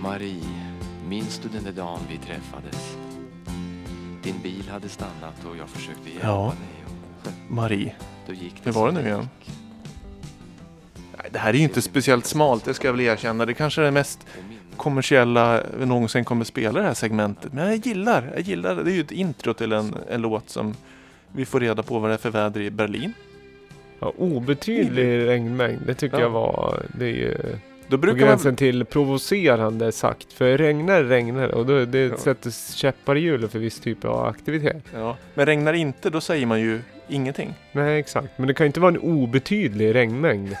Marie, Minns du den där dagen vi träffades? Din bil hade stannat och jag försökte hjälpa dig. Och... Marie, då gick det hur var det nu igen? Nej, det här är ju inte speciellt smalt, det ska jag väl erkänna. Det kanske är det mest kommersiella vi någonsin kommer spela det här segmentet. Men jag gillar det. Det är ju ett intro till en låt som vi får reda på vad det är för väder i Berlin. Ja, obetydlig regnmängd, det tycker jag var... Det är ju... Då brukar gränsen till provocerande sagt. För regnar och då, det sätter käppar i hjulet för viss typ av aktivitet. Ja. Men regnar inte, då säger man ju ingenting. Nej, exakt. Men det kan ju inte vara en obetydlig regnmängd.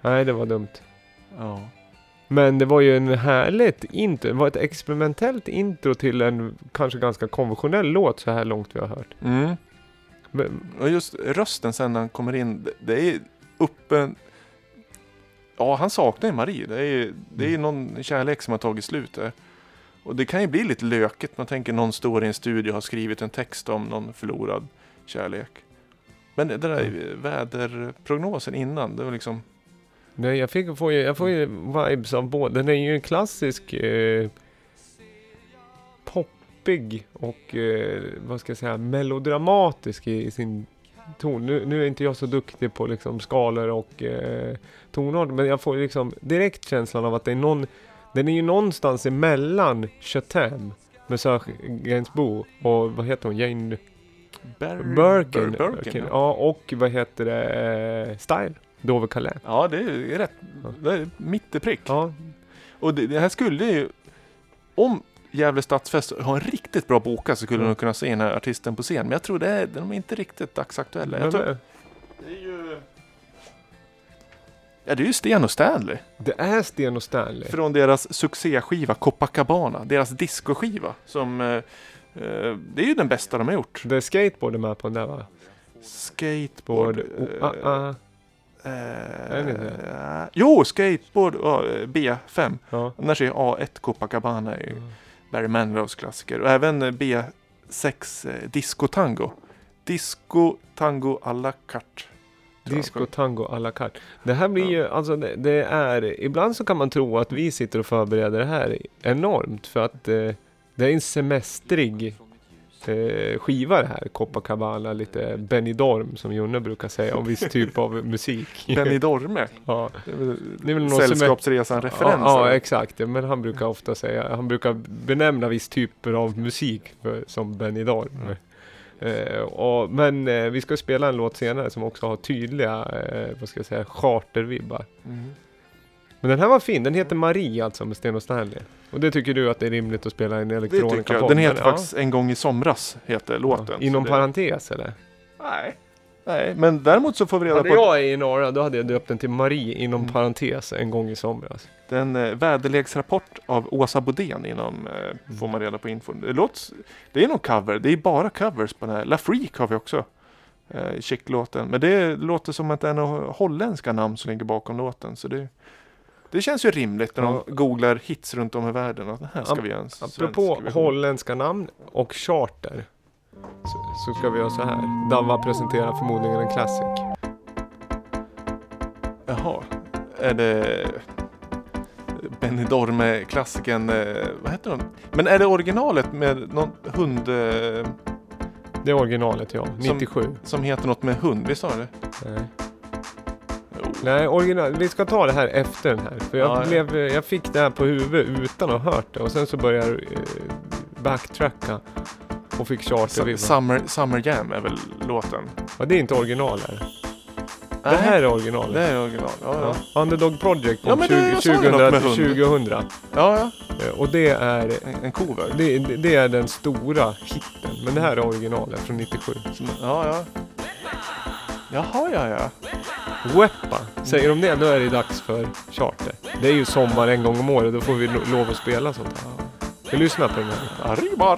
Nej, det var dumt. Ja. Men det var ju en härligt intro. Det var ett experimentellt intro till en kanske ganska konventionell låt så här långt vi har hört. Mm. Men, och just rösten sen när han kommer in, det är öppen... Ja, han saknar ju Marie. Det är ju någon kärlek som har tagit slut där. Och det kan ju bli lite löket. Man tänker någon står i en studio och har skrivit en text om någon förlorad kärlek. Men det där väderprognosen innan, det var liksom... Nej, jag får ju vibes av båda. Den är ju en klassisk poppig och vad ska jag säga, melodramatisk i sin... ton. Nu är inte jag så duktig på liksom skalor och tonord, men jag får liksom direkt känslan av att det är den är ju någonstans emellan Chatham med Sörgensbo och vad heter hon? Jane Birkin. Ja, och vad heter det? Style. Dover-Calais. Ja, det är rätt. Det är mitt i prick. Ja. Och det här skulle ju om Gävle Stadsfest har en riktigt bra boka så skulle de kunna se den här artisten på scen. Men jag tror de är inte riktigt dagsaktuella. Jag tror, det är ju... Ja, det är ju Sten och Stanley. Det är Sten och Stanley. Från deras succéskiva Copacabana. Deras discoskiva. Som, det är ju den bästa de har gjort. Det är skateboard de är på den där, va? Skateboard. Skateboard. B5. Annars är A1 Copacabana är ju... Barry Manlows klassiker. Och även B6 disco-tango. Disco-tango à la carte. Disco-tango à la carte. Det här blir ju, alltså det är... Ibland så kan man tro att vi sitter och förbereder det här enormt. För att det är en semestrig skiva det här. Copacabana, lite Benidorm som Jonne brukar säga om viss typ av musik. Benidorme? Ja. Det är väl Sällskapsresan-referensen. Ja, exakt. Men han brukar ofta säga, han brukar benämna viss typer av musik som Benidorm. Men vi ska spela en låt senare som också har tydliga, vad ska jag säga, chartervibbar. Mm. Men den här var fin. Den heter Marie, alltså, med Sten och Stanley. Och det tycker du att det är rimligt att spela en elektronika? Det tycker jag. Den heter faktiskt En gång i somras, heter låten. Inom parentes, eller? Nej, men däremot så får vi reda på... Hade jag i Aniara, då hade jag döpt den till Marie, inom parentes, En gång i somras. Den väderleksrapport av Åsa Bodén inom, får man reda på infon. Det är någon cover. Det är bara covers på den här. La Freak har vi också. Chick-låten. Men det låter som att det är några holländska namn som ligger bakom låten, så det känns ju rimligt när de googlar hits runt om i världen. Och här ska vi ens, apropå ska vi holländska namn och charter så ska vi göra så här. Dava presenterar förmodligen en klassik. Jaha. Är det Benidorm-klassiken? Vad heter den? Men är det originalet med någon hund? Det är originalet, ja. 97. Som heter något med hund, vi sa det? Nej. Nej, original. Vi ska ta det här efter den här. För jag fick det här på huvudet utan att ha hört det. Och sen så började jag backtracka och fick charter. Summer Jam är väl låten? Ja, det är inte original här. Det här är original. Det är original, ja. Underdog Project på 2000. Ja. Och det är... En cover. Det är den stora hitten. Men det här är originalet från 97. Ja. Jaha. Weppa. Säger de det, då är det dags för charter. Det är ju sommar en gång om året, då får vi lov att spela sånt här. Vi lyssnar på den här. Arriba.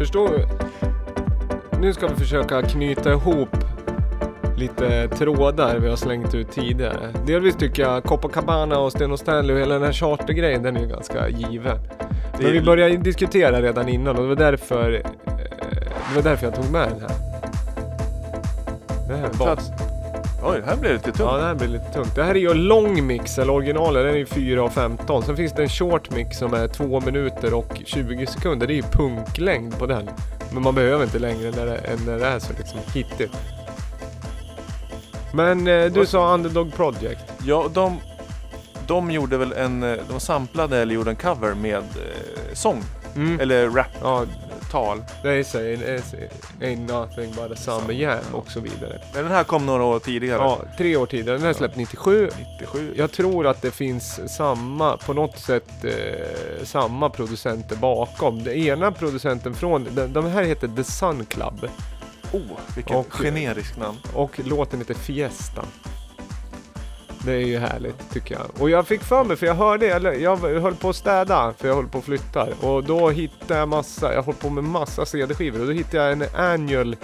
Förstår du? Nu ska vi försöka knyta ihop lite trådar vi har slängt ut tidigare. Delvis tycker jag Copacabana och Sten och Stanley och hela den här chartergrejen, den är ju ganska given. Men vi började diskutera redan innan och det var därför jag tog med den här. Det här var bas. Oj, det här blir lite tungt. Ja, det här blir lite tungt. Det här är ju en lång mix, eller originalet, den är ju 4:15. Sen finns det en short mix som är 2 minuter och 20 sekunder. Det är ju punklängd på den. Men man behöver inte längre än när det är så liksom hittigt. Men du sa Underdog Project. Ja, de gjorde väl de samplade eller gjorde en cover med sång. Mm. Eller rap. Ja. Tal. They say ain't nothing but a summer jam och så vidare. Men den här kom några år tidigare. Ja, 3 år tidigare. Den här släppte 97. Jag tror att det finns samma producenter bakom. Den ena producenten från de här heter The Sun Club. Oh, vilket generisk namn. Och låten heter Fiesta. Det är ju härligt tycker jag. Och jag fick för mig, för jag hörde, jag höll på att städa, för jag höll på att flytta. Och då hittade jag jag höll på med massa CD-skivor. Och då hittade jag en Annual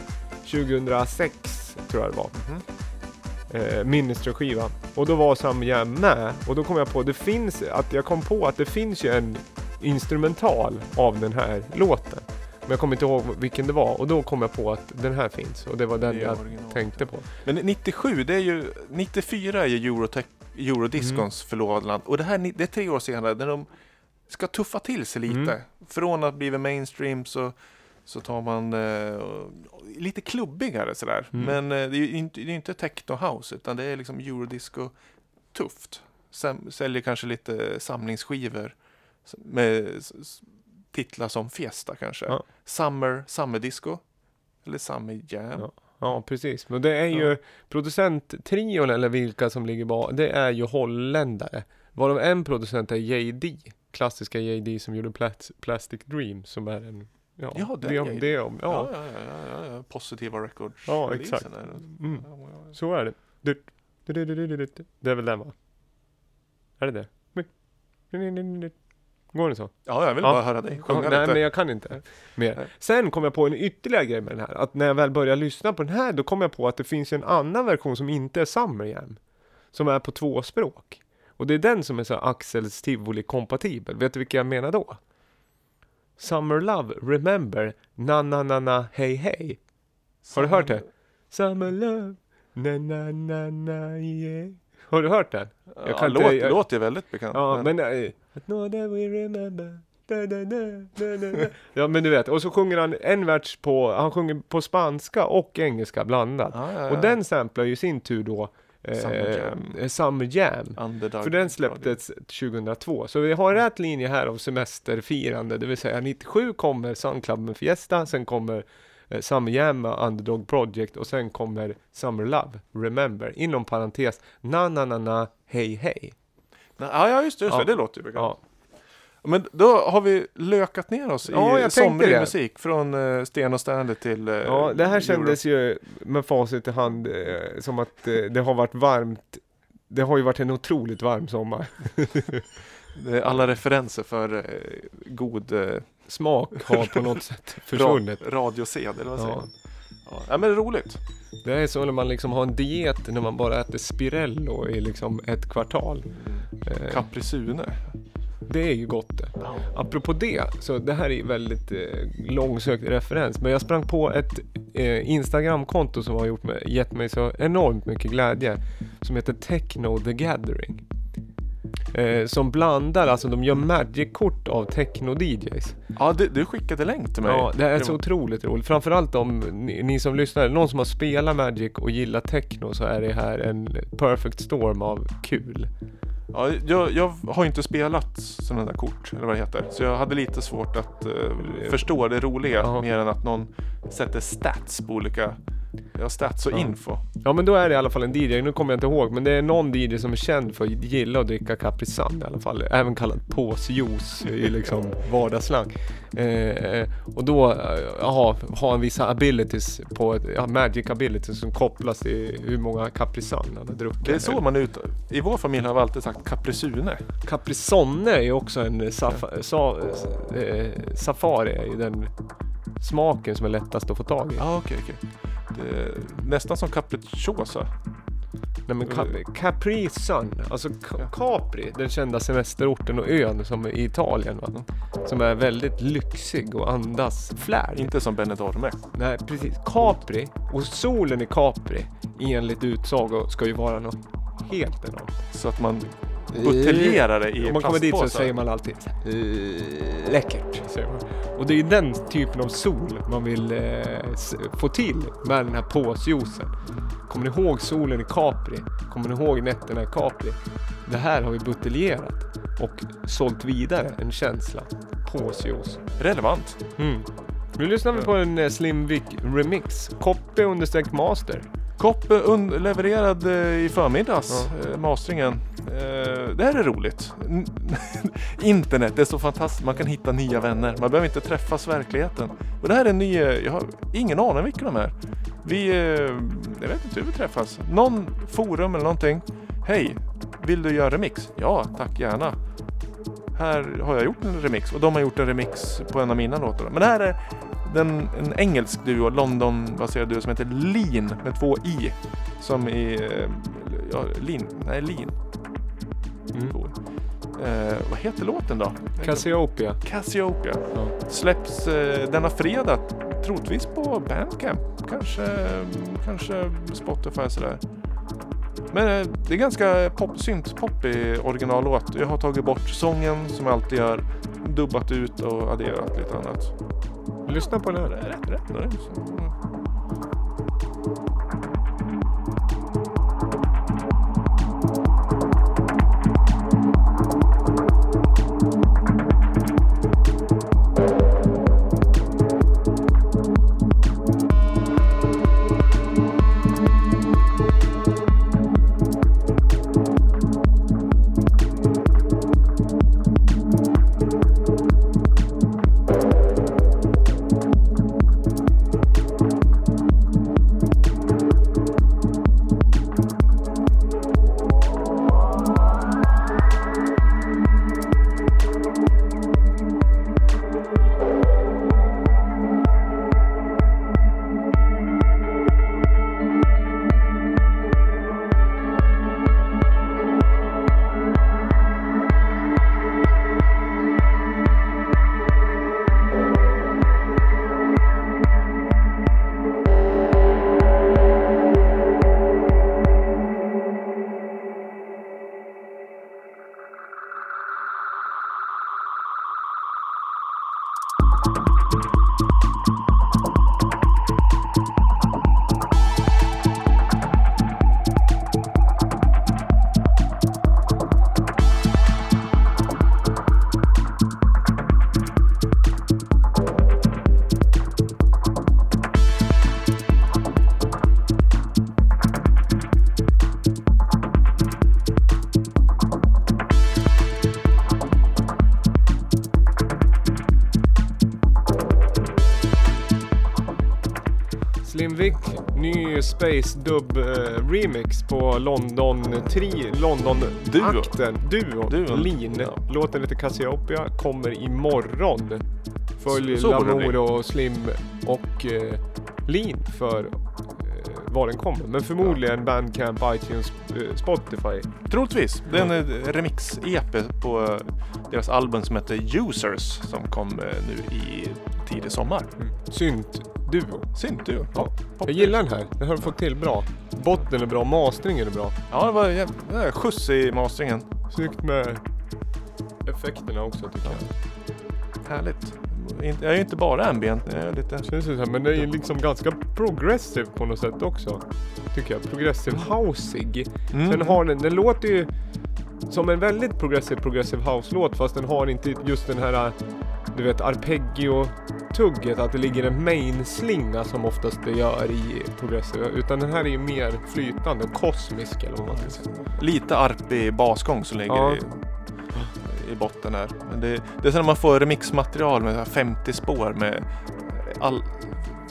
2006, tror jag det var. Ministry-skiva. Och då var Sam Jam med. Och då kom jag på, att det finns ju en instrumental av den här låten. Men jag kommer inte ihåg vilken det var. Och då kom jag på att den här finns. Och det var den jag tänkte på. Men 97, 94 är ju Eurodiscons förlovade land. Och det är 3 år senare. När de ska tuffa till sig lite. Från att bli mainstream så tar man lite klubbigare sådär. Men det är ju inte techno house. Utan det är liksom Eurodisco tufft. Säljer kanske lite samlingsskivor. Med titlar som Fiesta kanske. Ja. Summer Disco. Eller Summer Jam. Ja, precis. Men det är ju producenttrion eller vilka som ligger bakom. Det är ju holländare. Varav en producent är JD. Klassiska JD som gjorde Plastic Dream. Som är en... Ja. Positiva records. Ja, exakt. Så är det. Det är väl den, va? Är det det? Går det så? Ja, jag vill bara höra dig sjunga lite. Nej, men jag kan inte mer. Sen kom jag på en ytterligare grej med den här. Att när jag väl började lyssna på den här, då kom jag på att det finns en annan version som inte är Summer Jam. Som är på 2 språk. Och det är den som är så Axels Tivoli-kompatibel. Vet du vilka jag menar då? Summer Love, Remember, na-na-na-na, hey-hey. Har du hört det? Summer Love, na-na-na-na, yeah. Har du hört den? Låter väldigt bekant. Ja, men no, that we remember. Da, da, da, da, da. Ja, men du vet. Och så sjunger han en vers han sjunger på spanska och engelska blandat. Och den samplar ju i sin tur då Summer Jam. För den släpptes 2002. Så vi har rätt linje här av semesterfirande. Det vill säga 97 kommer Sun Club med Fiesta. Sen kommer Summer Jam, Underdog Project. Och sen kommer Summer Love, Remember. Inom parentes, na-na-na-na, hej-hej. Ja, just det. Det låter ju bekant. Ja. Men då har vi lökat ner oss i somrig musik. Från Sten och Stanley till det här kändes ju med facit i hand som att det har varit varmt. Det har ju varit en otroligt varm sommar. Det är alla referenser för god smak har på något sätt försvunnit. Radiosedel, vad säger man? Ja, men det är roligt. Det är så när man liksom har en diet när man bara äter Spirello i liksom ett kvartal. Caprisune. Det är ju gott. Apropå det, så det här är väldigt långsökt referens. Men jag sprang på ett Instagramkonto som har gett mig så enormt mycket glädje. Som heter Techno The Gathering. Som blandar, alltså de gör magic-kort av techno-DJs. Ja, du skickade länk till mig. Ja, det är så otroligt roligt. Framförallt om ni som lyssnar, någon som har spelat magic och gillar techno, så är det här en perfect storm av kul. Ja, jag har ju inte spelat sådana där kort, eller vad det heter. Så jag hade lite svårt att förstå det roliga, mer än att någon sätter stats på olika... Ja, stats och info. Ja, men då är det i alla fall en DJ. Nu kommer jag inte ihåg, men det är någon DJ som är känd för att gilla att dricka Caprisan i alla fall. Även kallad påsjuice i liksom vardagsslang. Och då har han vissa abilities på magic abilities som kopplas till hur många Caprisan han har druckit. Det är så man ut. I vår familj har vi alltid sagt Caprisone. Caprisone är ju också en safari i den... smaken som är lättast att få tag i. Ah, okay, okay. Det är nästan som capricciosa. Nej, men Capri Sun, alltså Capri, den kända semesterorten och ön som är i Italien, va? Som är väldigt lyxig och andas flärd. Inte som Benidorm. Nej, precis. Capri och solen i Capri, enligt utsago, ska ju vara något helt enormt. Så att man buteljerar det i plastpåsar. Om man kommer dit så säger man alltid läckert, säger man. Och det är ju den typen av sol man vill få till med den här påsjuicen. Kommer ni ihåg solen i Capri? Kommer ni ihåg nätterna i Capri? Det här har vi buteljerat och sålt vidare en känsla. Påsjuice. Relevant. Mm. Nu lyssnar vi på en Slimvik remix. Copy_master. Copy levererad i förmiddags. Mastringen. Det här är roligt. Internet, det är så fantastiskt. Man kan hitta nya vänner. Man behöver inte träffas verkligheten. Och det här är en ny... Jag har ingen aning vilka de är. Jag vet inte hur vi träffas. Någon forum eller någonting. Hej, vill du göra remix? Ja, tack gärna. Här har jag gjort en remix. Och de har gjort en remix på en av mina låtar. Men det här är en engelsk duo, London-baserad duo som heter Lean med 2 i. Som i... Ja, Lean. Mm. Vad heter låten då? Cassiopeia. Ja. Släpps denna fredag, troligtvis på Bandcamp, kanske Spotify sådär. Men det är ganska synth-pop i originallåt. Jag har tagit bort sången som jag alltid gör, dubbat ut och adderat lite annat. Lyssna på den här. Rätt. Space Dub remix på London Duo. Lean. Ja. Låten heter Cassiopeia, kommer imorgon. Följ Lamour och Slim och Lean för var den kommer. Men förmodligen Bandcamp, iTunes, Spotify. Troligtvis. Det är en remix-EP på deras album som heter Users som kom nu i tidig sommar. Mm. Synt duo. Ja. Jag gillar den här. Den har fått till bra. Botten är bra, mastringen är bra. Ja, det var jävla skjuts i mastringen. Snyggt med effekterna också tycker jag. Härligt. Jag är ju inte bara ambient, jag är lite... Känns det så här, men det är ju liksom ganska progressiv på något sätt också. Tycker jag. Progressive housig. Mm. Sen har den låter ju som en väldigt progressive house-låt fast den har inte just den här... Du vet, arpeggio-tugget, att det ligger en main-slinga som oftast det gör i progressive. Utan den här är ju mer flytande och kosmisk eller vad man ska säga. Lite arpig basgång som ligger i botten här. Men det är så när man får remixmaterial med 50 spår med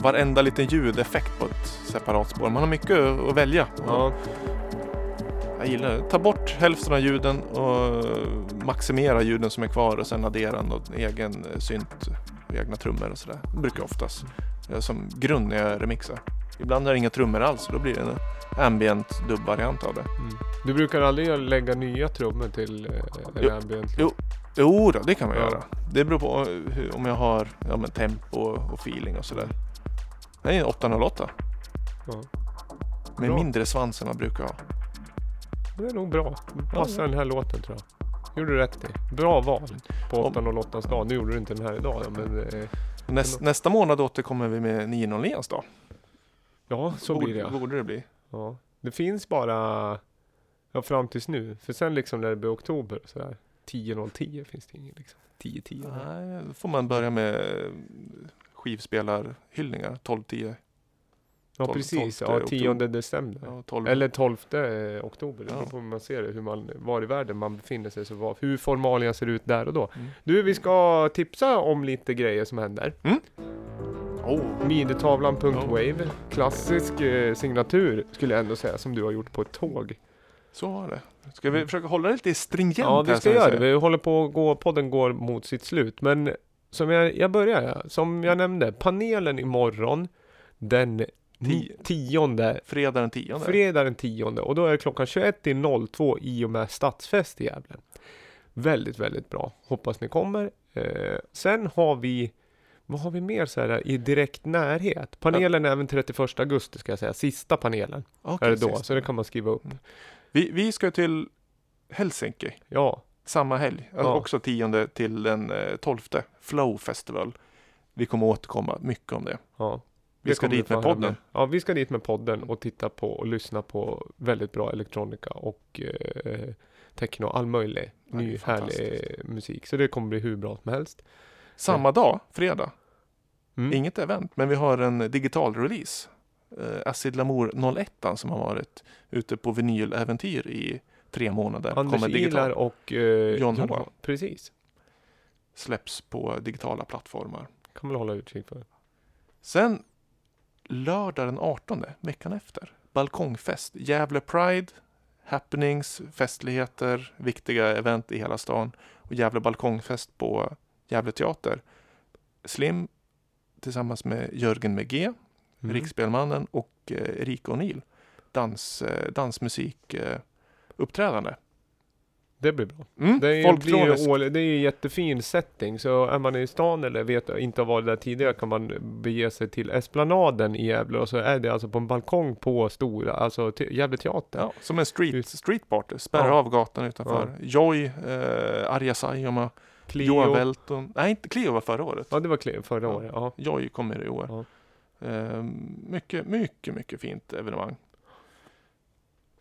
varenda liten ljudeffekt på ett separat spår. Man har mycket att välja. Ja. Jag gillar det. Ta bort hälften av ljuden och maximera ljuden som är kvar och sen addera någon egen synt och egna trummor och sådär. Det brukar jag oftast som grund när jag remixar. Ibland är det inga trummor alls, då blir det en ambient dubbvariant av det. Mm. Du brukar aldrig lägga nya trummor till en ambient? Jo då, det kan man göra. Det beror på om jag har tempo och feeling och sådär. Det är en 808. Ja. Med mindre svans än man brukar ha. Det är nog bra. Passar den här låten, tror jag. Gjorde du rätt i. Bra val på 808:ans dag. Nu gjorde du inte den här idag. Men, nästa månad återkommer vi med 909:ans dag. Ja, så blir det. Borde det bli. Ja. Det finns bara fram tills nu. För sen när det blir oktober så där 10.010 finns det inget. 10.10. Nej, då får man börja med skivspelarhyllningar 12.10. Ja, precis. 10 december. Ja, 12. Eller 12 oktober. Det beror på hur man ser det. Hur man, var i världen man befinner sig. Hur formalia ser ut där och då. Mm. Du, vi ska tipsa om lite grejer som händer. Mm. Midetavlan.wave. Klassisk signatur, skulle jag ändå säga, som du har gjort på ett tåg. Så var det. Ska vi försöka hålla det lite stringent? Ja, vi ska göra det. Vi håller på att gå, podden går mot sitt slut. Men som jag börjar, som jag nämnde, panelen imorgon, den 10:e. Fredag den 10:e. Och då är det klockan 21:02 i och med stadsfest i Gävle. Väldigt, väldigt bra. Hoppas ni kommer. Sen har vi, vad har vi mer så här i direkt närhet? Panelen är även 31 augusti ska jag säga. Sista panelen är det då. Sista. Så det kan man skriva upp. Vi ska till Helsinki. Ja. Samma helg. Alltså också 10:e till den 12:e. Flow Festival. Vi kommer återkomma mycket om det. Ja. Vi ska dit med podden. Ja, vi ska dit med podden och titta på och lyssna på väldigt bra elektronika och techno, all möjlig ny härlig musik. Så det kommer bli hur bra som helst. Samma dag, fredag. Mm. Inget event, men vi har en digital release. Lamour 01 som har varit ute på vinyläventyr i 3 månader. Anders Ilar och John H. Precis. Släpps på digitala plattformar. Kan man hålla utkik för. Sen lördag den 18, veckan efter. Balkongfest, Gävle Pride, happenings, festligheter, viktiga event i hela stan. Och Gävle Balkongfest på Gävle Teater. Slim tillsammans med Jörgen med G, Riksspelmannen och Erika O'Neill. Dansmusik uppträdande. Det blir bra. Det är en jättefin setting. Så är man i stan eller vet inte vad det där tidigare, kan man bege sig till Esplanaden i Gävle. Och så är det alltså på en balkong på stora, alltså Gävle Teater. Ja, som en street party. Spärra av gatan utanför. Ja. Joy, Arja Saijonmaa, Joa Belton. Nej, inte Cleo var förra året. Ja, det var Cleo förra året. Ja. Joy kommer i år. Ja. Mycket fint evenemang.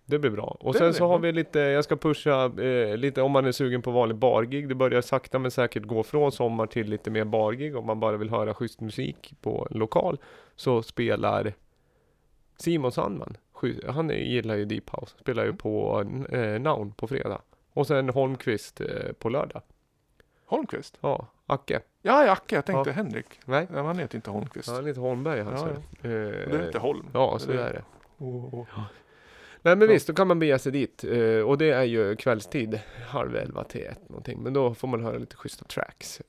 Det blir bra. Och sen så har vi lite, jag ska pusha lite om man är sugen på vanlig bargig. Det börjar sakta men säkert gå från sommar till lite mer bargig. Om man bara vill höra schysst musik på en lokal så spelar Simon Sandman. Han gillar ju Deep House. Spelar ju på Noun på fredag. Och sen Holmqvist på lördag. Holmqvist? Ja, Acke. Ja, Acke. Jag tänkte Henrik. Nej. Ja, han heter inte Holmqvist. Han heter Holmberg. Det är inte Holm. Ja, så är det. Nej, men visst, då kan man bege sig dit. Och det är ju kvällstid, 22:30 till 01:00 någonting. Men då får man höra lite schyssta tracks.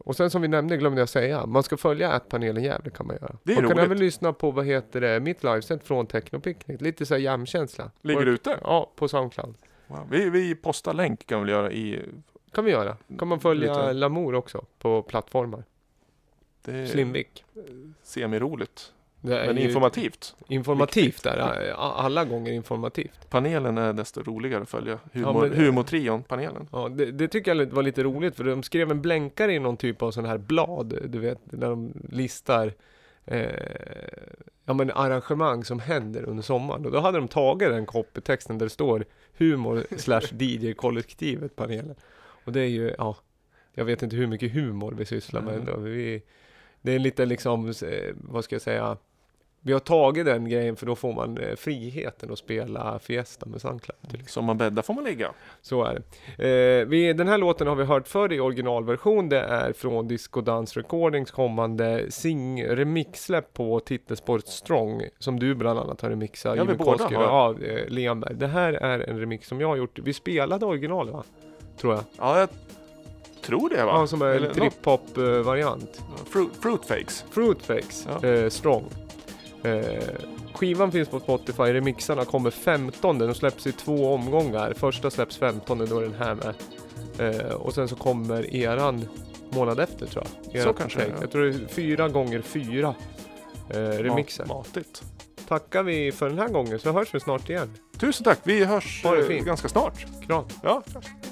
Och sen som vi nämnde, glömde jag säga, man ska följa @panelen Gävle kan man göra. Man kan även lyssna på, mitt livesätt från Techno Picnic. Lite så här jämkänsla. Ligger ute? Ja, på SoundCloud. Wow. Vi postar länk kan vi göra i... Kan vi göra. Kan man följa lite. Lamour också på plattformar. Det Slimvik. Semiroligt. Men informativt. Informativt där, alla gånger informativt. Panelen är desto roligare att följa. Humortrion-panelen. Ja, det tycker jag var lite roligt, för de skrev en blänkare i någon typ av sån här blad, du vet, där de listar arrangemang som händer under sommaren. Och då hade de tagit den copytexten där det står humor/DJ-kollektivet-panelen. Och det är ju, jag vet inte hur mycket humor vi sysslar med ändå. Det är lite vad ska jag säga... Vi har tagit den grejen för då får man friheten att spela Fiesta med SoundCloud. Som man bäddar får man ligga. Så är det. Den här låten har vi hört förr i originalversion. Det är från Disco Dance Recordings kommande remixsläpp på titelspåret Strong. Som du bland annat har remixat. Ja, vi båda har. Ja, Leonberg. Det här är en remix som jag har gjort. Vi spelade original, va? Tror jag. Ja, tror det, va? Ja, som är en trip-hop-variant. Fruitfakes. Fruitfakes, ja. Strong. Skivan finns på Spotify, remixarna kommer 15, de släpps i 2 omgångar. Första släpps 15, då är den här med. Och sen så kommer eran månad efter, tror jag. Så kanske det, ja. Jag tror det är 4x4 remixer. Matigt. Tackar vi för den här gången, så hörs vi snart igen. Tusen tack, vi hörs ganska snart. Kram. Ja, tack.